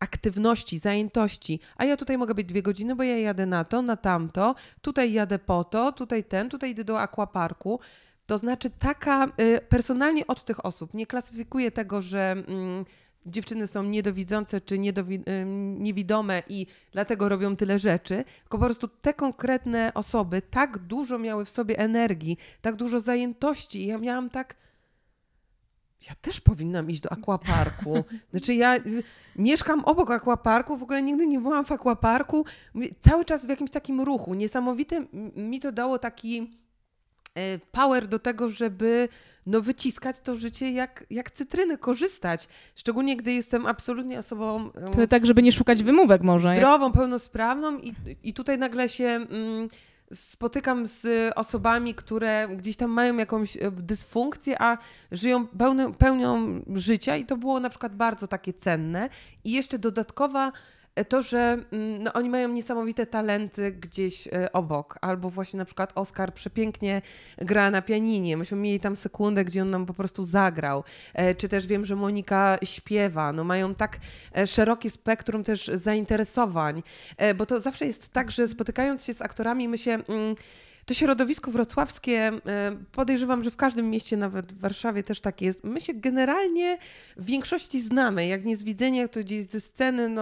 aktywności, zajętości. A ja tutaj mogę być 2 godziny, bo ja jadę na to, na tamto, tutaj jadę po to, tutaj idę do aquaparku. To znaczy taka personalnie od tych osób. Nie klasyfikuję tego, że dziewczyny są niedowidzące czy niewidome i dlatego robią tyle rzeczy, tylko po prostu te konkretne osoby tak dużo miały w sobie energii, tak dużo zajętości i ja miałam tak, ja też powinnam iść do aquaparku. Znaczy ja mieszkam obok aquaparku, w ogóle nigdy nie byłam w aquaparku, cały czas w jakimś takim ruchu. Niesamowite mi to dało taki power do tego, żeby wyciskać to życie jak cytryny, korzystać. Szczególnie, gdy jestem absolutnie osobą... To tak, żeby nie szukać wymówek może. Zdrową, pełnosprawną i tutaj nagle się spotykam z osobami, które gdzieś tam mają jakąś dysfunkcję, a żyją pełnią życia i to było na przykład bardzo takie cenne. I jeszcze dodatkowa to, że oni mają niesamowite talenty gdzieś obok. Albo właśnie na przykład Oskar przepięknie gra na pianinie. Myśmy mieli tam sekundę, gdzie on nam po prostu zagrał. Czy też wiem, że Monika śpiewa. Mają tak szerokie spektrum też zainteresowań. Bo to zawsze jest tak, że spotykając się z aktorami, to środowisko wrocławskie, podejrzewam, że w każdym mieście, nawet w Warszawie też takie jest. My się generalnie w większości znamy, jak nie z widzenia, to gdzieś ze sceny.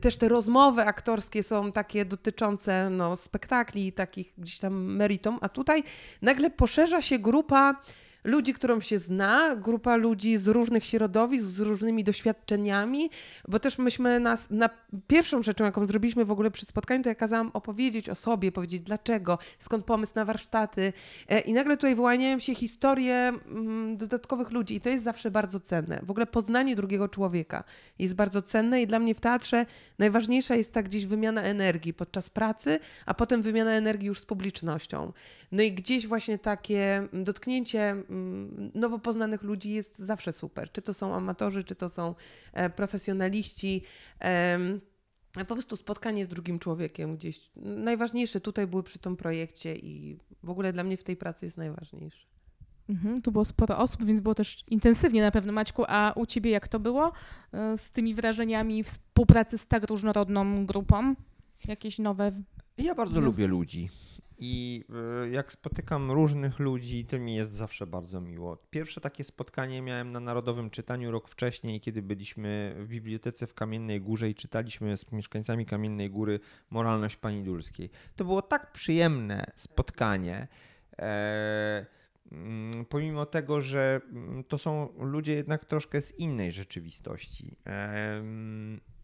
Też te rozmowy aktorskie są takie dotyczące spektakli, takich gdzieś tam meritum, a tutaj nagle poszerza się grupa ludzi, którą się zna, grupa ludzi z różnych środowisk, z różnymi doświadczeniami, bo też myśmy na pierwszą rzeczą, jaką zrobiliśmy w ogóle przy spotkaniu, to ja kazałam opowiedzieć o sobie, powiedzieć dlaczego, skąd pomysł na warsztaty i nagle tutaj wyłaniają się historie dodatkowych ludzi i to jest zawsze bardzo cenne. W ogóle poznanie drugiego człowieka jest bardzo cenne i dla mnie w teatrze najważniejsza jest ta gdzieś wymiana energii podczas pracy, a potem wymiana energii już z publicznością. No i gdzieś właśnie takie dotknięcie nowo poznanych ludzi jest zawsze super. Czy to są amatorzy, czy to są profesjonaliści. Po prostu spotkanie z drugim człowiekiem gdzieś. Najważniejsze tutaj były przy tym projekcie i w ogóle dla mnie w tej pracy jest najważniejsze. Mhm, tu było sporo osób, więc było też intensywnie na pewno, Maćku, a u ciebie jak to było z tymi wrażeniami współpracy z tak różnorodną grupą? Jakieś nowe... Ja bardzo lubię ludzi i jak spotykam różnych ludzi, to mi jest zawsze bardzo miło. Pierwsze takie spotkanie miałem na Narodowym Czytaniu rok wcześniej, kiedy byliśmy w bibliotece w Kamiennej Górze i czytaliśmy z mieszkańcami Kamiennej Góry Moralność Pani Dulskiej. To było tak przyjemne spotkanie, pomimo tego, że to są ludzie jednak troszkę z innej rzeczywistości.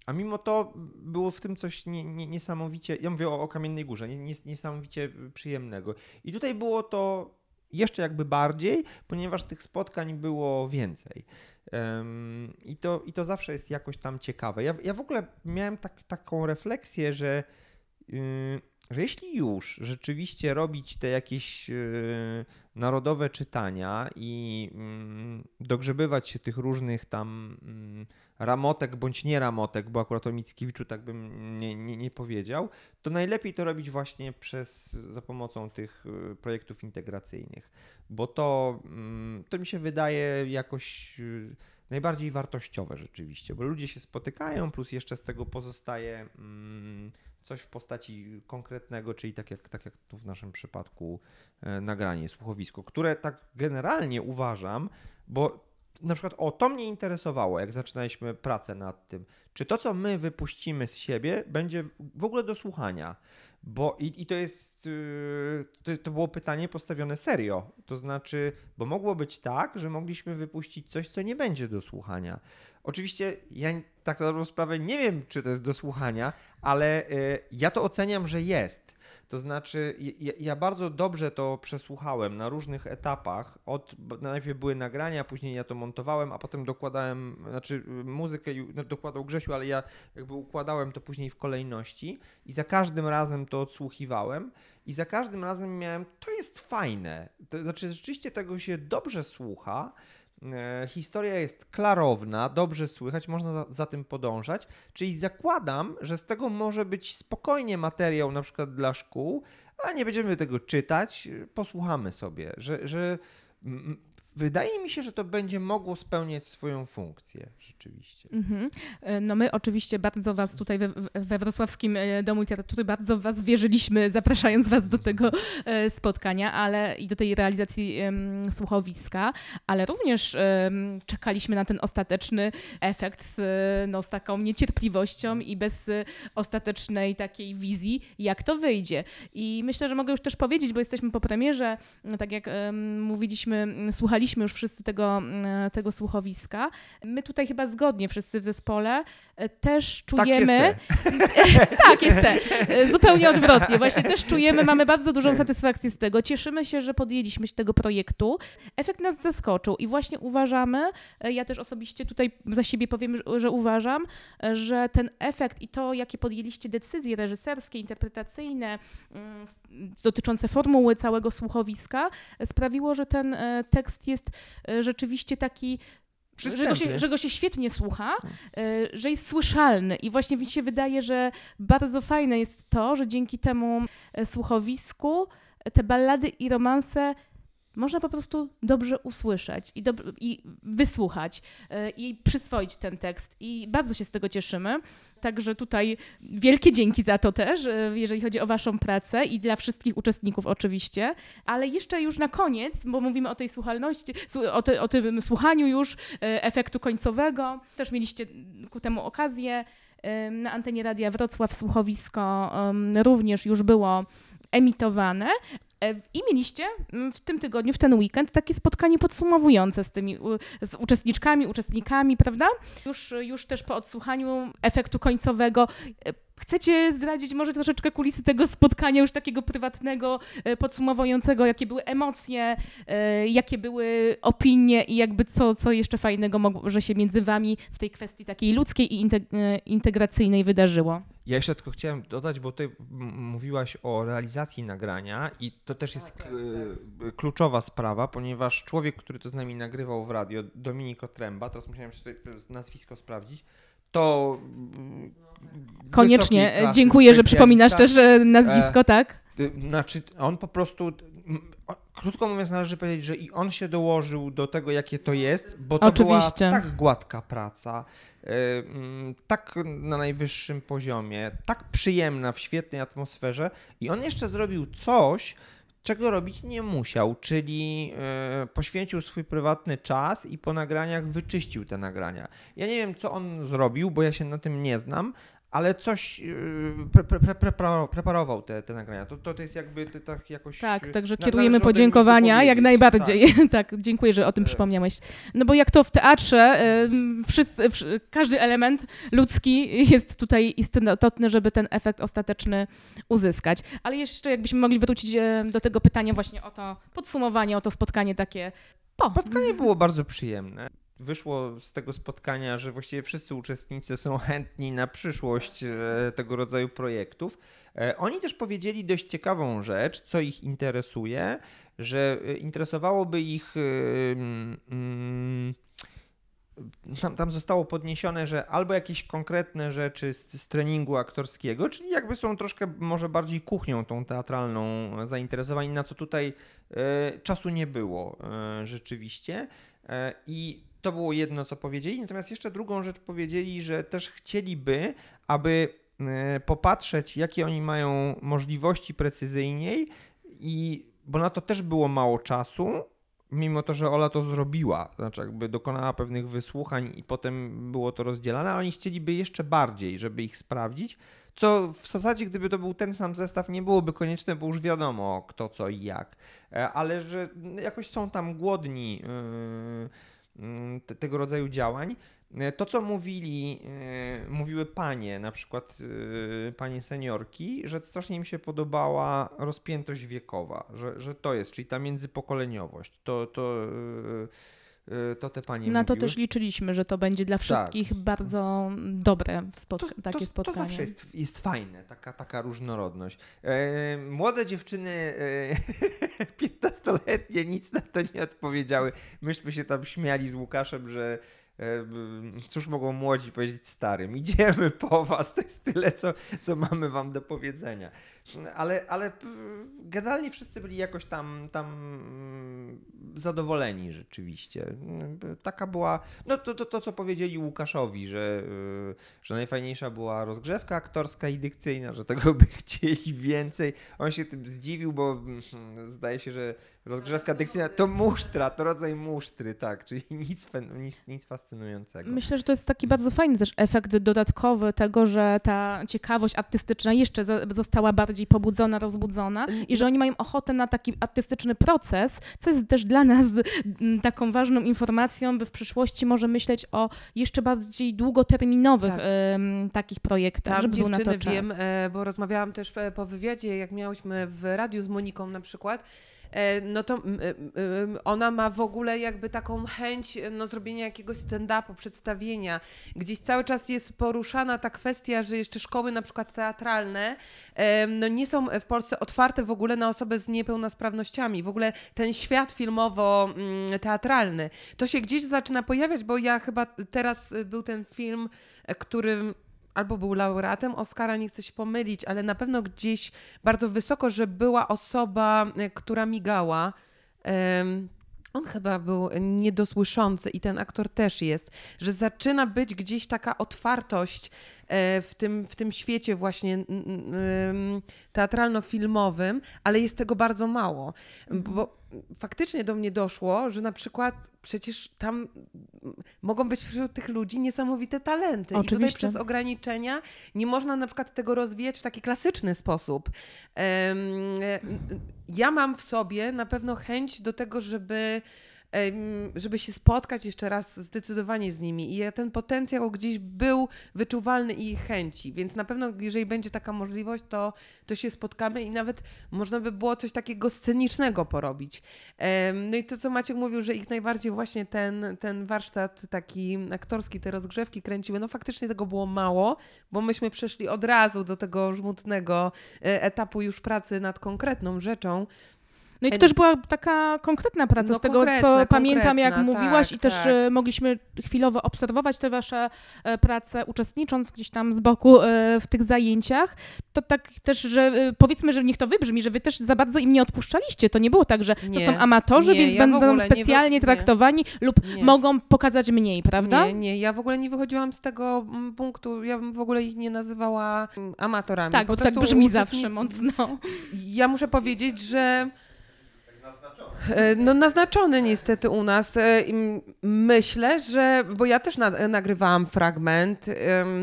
A mimo to było w tym coś niesamowicie, ja mówię o Kamiennej Górze, niesamowicie przyjemnego. I tutaj było to jeszcze jakby bardziej, ponieważ tych spotkań było więcej. I to zawsze jest jakoś tam ciekawe. Ja w ogóle miałem taką refleksję, że jeśli już rzeczywiście robić te jakieś narodowe czytania i dogrzebywać się tych różnych tam ramotek bądź nie ramotek, bo akurat o Mickiewiczu tak bym nie powiedział, to najlepiej to robić właśnie za pomocą tych projektów integracyjnych, bo to mi się wydaje jakoś najbardziej wartościowe rzeczywiście, bo ludzie się spotykają, plus jeszcze z tego pozostaje coś w postaci konkretnego, czyli tak jak tu w naszym przypadku nagranie, słuchowisko, które tak generalnie uważam, bo na przykład to mnie interesowało, jak zaczynaliśmy pracę nad tym, czy to, co my wypuścimy z siebie, będzie w ogóle do słuchania, bo i to jest, to było pytanie postawione serio, to znaczy, bo mogło być tak, że mogliśmy wypuścić coś, co nie będzie do słuchania. Oczywiście ja tak na dobrą sprawę nie wiem, czy to jest do słuchania, ale ja to oceniam, że jest. To znaczy ja bardzo dobrze to przesłuchałem na różnych etapach. Najpierw były nagrania, później ja to montowałem, a potem dokładałem, znaczy muzykę dokładał Grzesiu, ale ja jakby układałem to później w kolejności i za każdym razem to odsłuchiwałem i za każdym razem miałem, to jest fajne. To znaczy rzeczywiście tego się dobrze słucha. Historia jest klarowna, dobrze słychać, można za tym podążać, czyli zakładam, że z tego może być spokojnie materiał na przykład dla szkół, a nie będziemy tego czytać, posłuchamy sobie, że wydaje mi się, że to będzie mogło spełniać swoją funkcję rzeczywiście. Mm-hmm. No my oczywiście bardzo was tutaj we Wrocławskim Domu Literatury bardzo w was wierzyliśmy, zapraszając was do tego spotkania, ale i do tej realizacji słuchowiska, ale również czekaliśmy na ten ostateczny efekt z taką niecierpliwością i bez ostatecznej takiej wizji, jak to wyjdzie. I myślę, że mogę już też powiedzieć, bo jesteśmy po premierze, tak jak mówiliśmy, słuchaliśmy już wszyscy tego słuchowiska. My tutaj chyba zgodnie wszyscy w zespole też czujemy... Tak jest. Zupełnie odwrotnie. Właśnie też czujemy, mamy bardzo dużą satysfakcję z tego. Cieszymy się, że podjęliśmy się tego projektu. Efekt nas zaskoczył i właśnie uważamy, ja też osobiście tutaj za siebie powiem, że uważam, że ten efekt i to, jakie podjęliście decyzje reżyserskie, interpretacyjne, dotyczące formuły całego słuchowiska, sprawiło, że ten tekst jest rzeczywiście taki, że go się świetnie słucha, że jest słyszalny i właśnie mi się wydaje, że bardzo fajne jest to, że dzięki temu słuchowisku te ballady i romanse można po prostu dobrze usłyszeć i wysłuchać i przyswoić ten tekst i bardzo się z tego cieszymy. Także tutaj wielkie dzięki za to też, jeżeli chodzi o waszą pracę i dla wszystkich uczestników oczywiście. Ale jeszcze już na koniec, bo mówimy o tej słuchalności, o tym słuchaniu już, efektu końcowego. Też mieliście ku temu okazję. Na antenie Radia Wrocław słuchowisko również już było emitowane. I mieliście w tym tygodniu, w ten weekend, takie spotkanie podsumowujące z uczestniczkami, uczestnikami, prawda? Już też po odsłuchaniu efektu końcowego. Chcecie zdradzić może troszeczkę kulisy tego spotkania, już takiego prywatnego, podsumowującego, jakie były emocje, jakie były opinie i jakby co jeszcze fajnego może się między wami w tej kwestii takiej ludzkiej i integracyjnej wydarzyło? Ja jeszcze tylko chciałem dodać, bo tutaj mówiłaś o realizacji nagrania i to też jest kluczowa sprawa, ponieważ człowiek, który to z nami nagrywał w radio, Dominik Otremba, teraz musiałem sobie nazwisko sprawdzić, to koniecznie, dziękuję, że przypominasz też nazwisko, tak? Znaczy on po prostu krótko mówiąc, należy powiedzieć, że i on się dołożył do tego, jakie to jest, bo to oczywiście była tak gładka praca, tak na najwyższym poziomie, tak przyjemna, w świetnej atmosferze, i on jeszcze zrobił coś, czego robić nie musiał, czyli poświęcił swój prywatny czas i po nagraniach wyczyścił te nagrania. Ja nie wiem, co on zrobił, bo ja się na tym nie znam, ale coś preparował te nagrania. To jest jakby tak jakoś... Tak, także kierujemy podziękowania jak najbardziej. Tak, dziękuję, że o tym przypomniałeś. No bo jak to w teatrze, każdy element ludzki jest tutaj istotny, żeby ten efekt ostateczny uzyskać. Ale jeszcze jakbyśmy mogli wrócić do tego pytania właśnie o to podsumowanie, o to spotkanie takie... Spotkanie było bardzo przyjemne. Wyszło z tego spotkania, że właściwie wszyscy uczestnicy są chętni na przyszłość tego rodzaju projektów. Oni też powiedzieli dość ciekawą rzecz, co ich interesuje, że interesowałoby ich... Tam zostało podniesione, że albo jakieś konkretne rzeczy z treningu aktorskiego, czyli jakby są troszkę może bardziej kuchnią tą teatralną zainteresowani, na co tutaj czasu nie było rzeczywiście. I to było jedno, co powiedzieli. Natomiast jeszcze drugą rzecz powiedzieli, że też chcieliby, aby popatrzeć, jakie oni mają możliwości precyzyjniej, bo na to też było mało czasu, mimo to, że Ola to zrobiła, znaczy jakby dokonała pewnych wysłuchań i potem było to rozdzielane, a oni chcieliby jeszcze bardziej, żeby ich sprawdzić, co w zasadzie, gdyby to był ten sam zestaw, nie byłoby konieczne, bo już wiadomo kto, co i jak, ale że jakoś są tam głodni tego rodzaju działań. To, co mówiły panie, na przykład panie seniorki, że strasznie im się podobała rozpiętość wiekowa, że to jest, czyli ta międzypokoleniowość, to te panie na mówiły. To też liczyliśmy, że to będzie dla wszystkich bardzo dobre takie spotkanie. To zawsze jest fajne, taka różnorodność. Młode dziewczyny 15-letnie nic na to nie odpowiedziały. Myśmy się tam śmiali z Łukaszem, że cóż mogą młodzi powiedzieć starym? Idziemy po was, to jest tyle, co mamy wam do powiedzenia. Ale generalnie wszyscy byli jakoś tam zadowoleni rzeczywiście. Taka była... No to co powiedzieli Łukaszowi, że najfajniejsza była rozgrzewka aktorska i dykcyjna, że tego by chcieli więcej. On się tym zdziwił, bo zdaje się, że rozgrzewka dykcyjna to musztra, to rodzaj musztry, tak, czyli nic fascynującego. Myślę, że to jest taki bardzo fajny też efekt dodatkowy tego, że ta ciekawość artystyczna jeszcze została bardziej pobudzona, rozbudzona i że oni mają ochotę na taki artystyczny proces, co jest też dla nas taką ważną informacją, by w przyszłości może myśleć o jeszcze bardziej długoterminowych takich projektach, żeby był na to czas. Wiem, bo rozmawiałam też po wywiadzie, jak miałyśmy w radiu z Moniką na przykład, no to ona ma w ogóle jakby taką chęć zrobienia jakiegoś stand-upu, przedstawienia. Gdzieś cały czas jest poruszana ta kwestia, że jeszcze szkoły na przykład teatralne nie są w Polsce otwarte w ogóle na osoby z niepełnosprawnościami. W ogóle ten świat filmowo-teatralny. To się gdzieś zaczyna pojawiać, bo ja chyba teraz był ten film, który... albo był laureatem Oscara, nie chcę się pomylić, ale na pewno gdzieś bardzo wysoko, że była osoba, która migała. On chyba był niedosłyszący i ten aktor też jest, że zaczyna być gdzieś taka otwartość w tym świecie właśnie teatralno-filmowym, ale jest tego bardzo mało, bo faktycznie do mnie doszło, że na przykład przecież tam mogą być wśród tych ludzi niesamowite talenty. Oczywiście. I tutaj przez ograniczenia nie można na przykład tego rozwijać w taki klasyczny sposób. Ja mam w sobie na pewno chęć do tego, żeby się spotkać jeszcze raz zdecydowanie z nimi i ten potencjał gdzieś był wyczuwalny i ich chęci, więc na pewno jeżeli będzie taka możliwość, to się spotkamy i nawet można by było coś takiego scenicznego porobić. No i to, co Maciek mówił, że ich najbardziej właśnie ten warsztat taki aktorski, te rozgrzewki kręciły, no faktycznie tego było mało, bo myśmy przeszli od razu do tego żmudnego etapu już pracy nad konkretną rzeczą. No i to też była taka konkretna praca, no, z tego co pamiętam, jak mówiłaś, tak, i też tak. Mogliśmy chwilowo obserwować te wasze prace, uczestnicząc gdzieś tam z boku w tych zajęciach. To tak też, że powiedzmy, że niech to wybrzmi, że wy też za bardzo im nie odpuszczaliście. To nie było tak, że nie, to są amatorzy, więc będą specjalnie traktowani lub mogą pokazać mniej, prawda? Nie, ja w ogóle nie wychodziłam z tego punktu, ja bym w ogóle ich nie nazywała amatorami. Tak, bo tak brzmi zawsze mocno. Ja muszę powiedzieć, że naznaczony niestety u nas. Myślę, że, bo ja też nagrywałam fragment,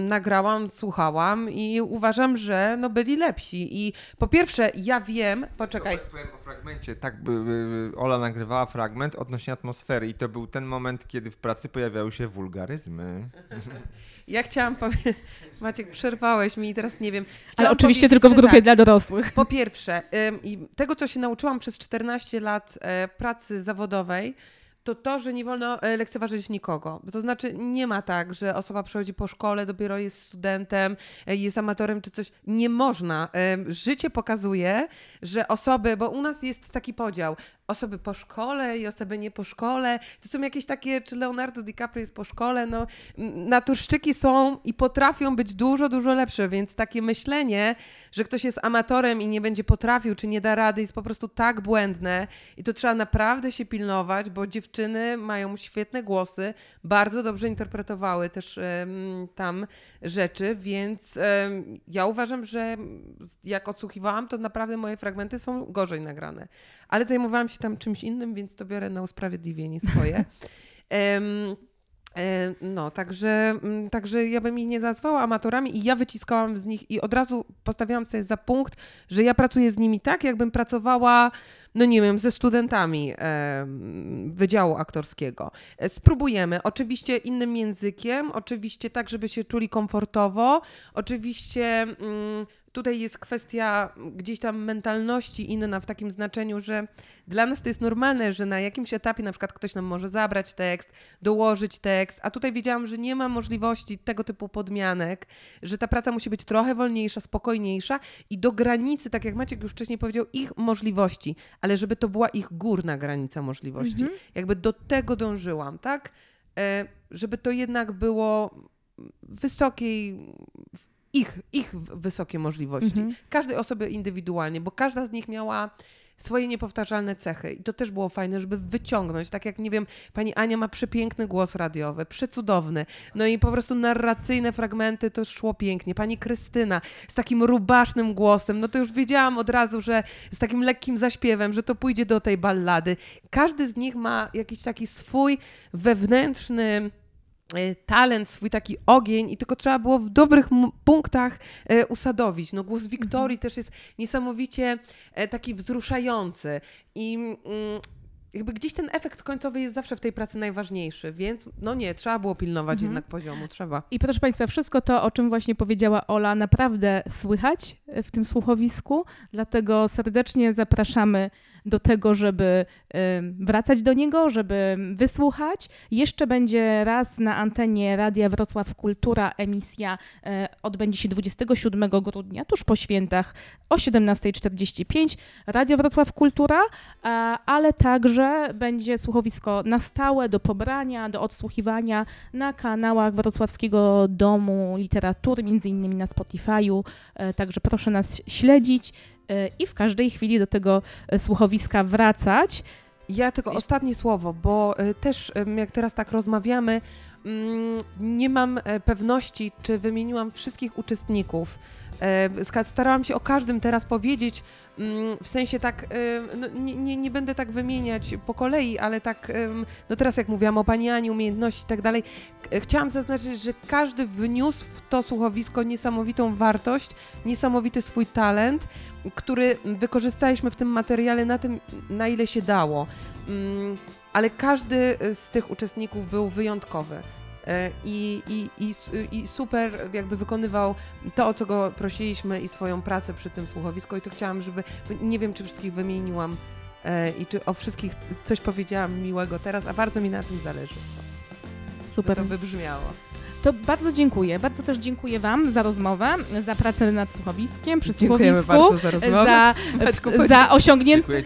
nagrałam, słuchałam i uważam, że byli lepsi. I po pierwsze, ja wiem, poczekaj. Powiem o fragmencie, tak, Ola nagrywała fragment odnośnie atmosfery i to był ten moment, kiedy w pracy pojawiały się wulgaryzmy. Ja chciałam powiedzieć, Maciek, przerwałeś mi i teraz nie wiem. Ale oczywiście tylko w grupie dla dorosłych. Po pierwsze, tego co się nauczyłam przez 14 lat pracy zawodowej, to, że nie wolno lekceważyć nikogo. To znaczy nie ma tak, że osoba przychodzi po szkole, dopiero jest studentem, jest amatorem czy coś. Nie można. Życie pokazuje, że osoby, bo u nas jest taki podział, osoby po szkole i osoby nie po szkole. To są jakieś takie, czy Leonardo DiCaprio jest po szkole, naturszczyki są i potrafią być dużo, dużo lepsze, więc takie myślenie, że ktoś jest amatorem i nie będzie potrafił, czy nie da rady, jest po prostu tak błędne i to trzeba naprawdę się pilnować, bo dziewczyny mają świetne głosy, bardzo dobrze interpretowały też tam rzeczy, więc ja uważam, że jak odsłuchiwałam, to naprawdę moje fragmenty są gorzej nagrane. Ale zajmowałam się tam czymś innym, więc to biorę na usprawiedliwienie swoje. Także ja bym ich nie nazwała amatorami i ja wyciskałam z nich i od razu postawiałam sobie za punkt, że ja pracuję z nimi tak, jakbym pracowała, ze studentami Wydziału Aktorskiego. Spróbujemy, oczywiście innym językiem, oczywiście tak, żeby się czuli komfortowo, oczywiście tutaj jest kwestia gdzieś tam mentalności inna w takim znaczeniu, że dla nas to jest normalne, że na jakimś etapie na przykład ktoś nam może zabrać tekst, dołożyć tekst, a tutaj wiedziałam, że nie ma możliwości tego typu podmianek, że ta praca musi być trochę wolniejsza, spokojniejsza i do granicy, tak jak Maciek już wcześniej powiedział, ich możliwości, ale żeby to była ich górna granica możliwości. Mhm. Jakby do tego dążyłam, tak? Żeby to jednak było ich wysokie możliwości. Mhm. Każdej osoby indywidualnie, bo każda z nich miała swoje niepowtarzalne cechy. I to też było fajne, żeby wyciągnąć. Tak jak, nie wiem, pani Ania ma przepiękny głos radiowy, przecudowny. No i po prostu narracyjne fragmenty to szło pięknie. Pani Krystyna z takim rubasznym głosem, to już wiedziałam od razu, że z takim lekkim zaśpiewem, że to pójdzie do tej ballady. Każdy z nich ma jakiś taki swój wewnętrzny talent, swój taki ogień i tylko trzeba było w dobrych punktach usadowić. Głos Wiktorii też jest niesamowicie taki wzruszający i jakby gdzieś ten efekt końcowy jest zawsze w tej pracy najważniejszy, więc trzeba było pilnować jednak poziomu, trzeba. I proszę Państwa, wszystko to, o czym właśnie powiedziała Ola, naprawdę słychać w tym słuchowisku, dlatego serdecznie zapraszamy do tego, żeby wracać do niego, żeby wysłuchać. Jeszcze będzie raz na antenie Radia Wrocław Kultura emisja odbędzie się 27 grudnia, tuż po świętach o 17:45. Radio Wrocław Kultura, ale także będzie słuchowisko na stałe do pobrania, do odsłuchiwania na kanałach Wrocławskiego Domu Literatury, między innymi na Spotify'u, także proszę nas śledzić i w każdej chwili do tego słuchowiska wracać. Ja tylko ostatnie słowo, bo też jak teraz tak rozmawiamy, nie mam pewności, czy wymieniłam wszystkich uczestników. Starałam się o każdym teraz powiedzieć, w sensie tak, nie będę tak wymieniać po kolei, ale tak, teraz jak mówiłam o pani Ani, umiejętności i tak dalej, chciałam zaznaczyć, że każdy wniósł w to słuchowisko niesamowitą wartość, niesamowity swój talent, który wykorzystaliśmy w tym materiale na tym, na ile się dało, ale każdy z tych uczestników był wyjątkowy. I super jakby wykonywał to, o co go prosiliśmy i swoją pracę przy tym słuchowisku i to chciałam, żeby, nie wiem, czy wszystkich wymieniłam i czy o wszystkich coś powiedziałam miłego teraz, a bardzo mi na tym zależy. Super. To by brzmiało. To bardzo dziękuję. Bardzo też dziękuję Wam za rozmowę, za pracę nad słuchowiskiem, przy słuchowisku, za osiągnięty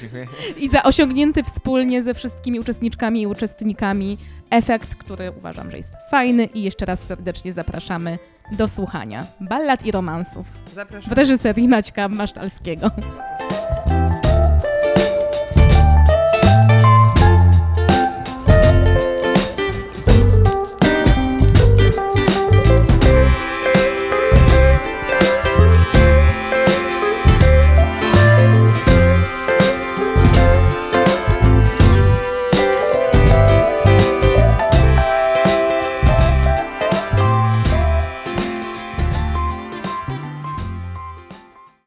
i za osiągnięty wspólnie ze wszystkimi uczestniczkami i uczestnikami efekt, który uważam, że jest fajny i jeszcze raz serdecznie zapraszamy do słuchania Ballad i romansów w reżyserii Maćka Masztalskiego.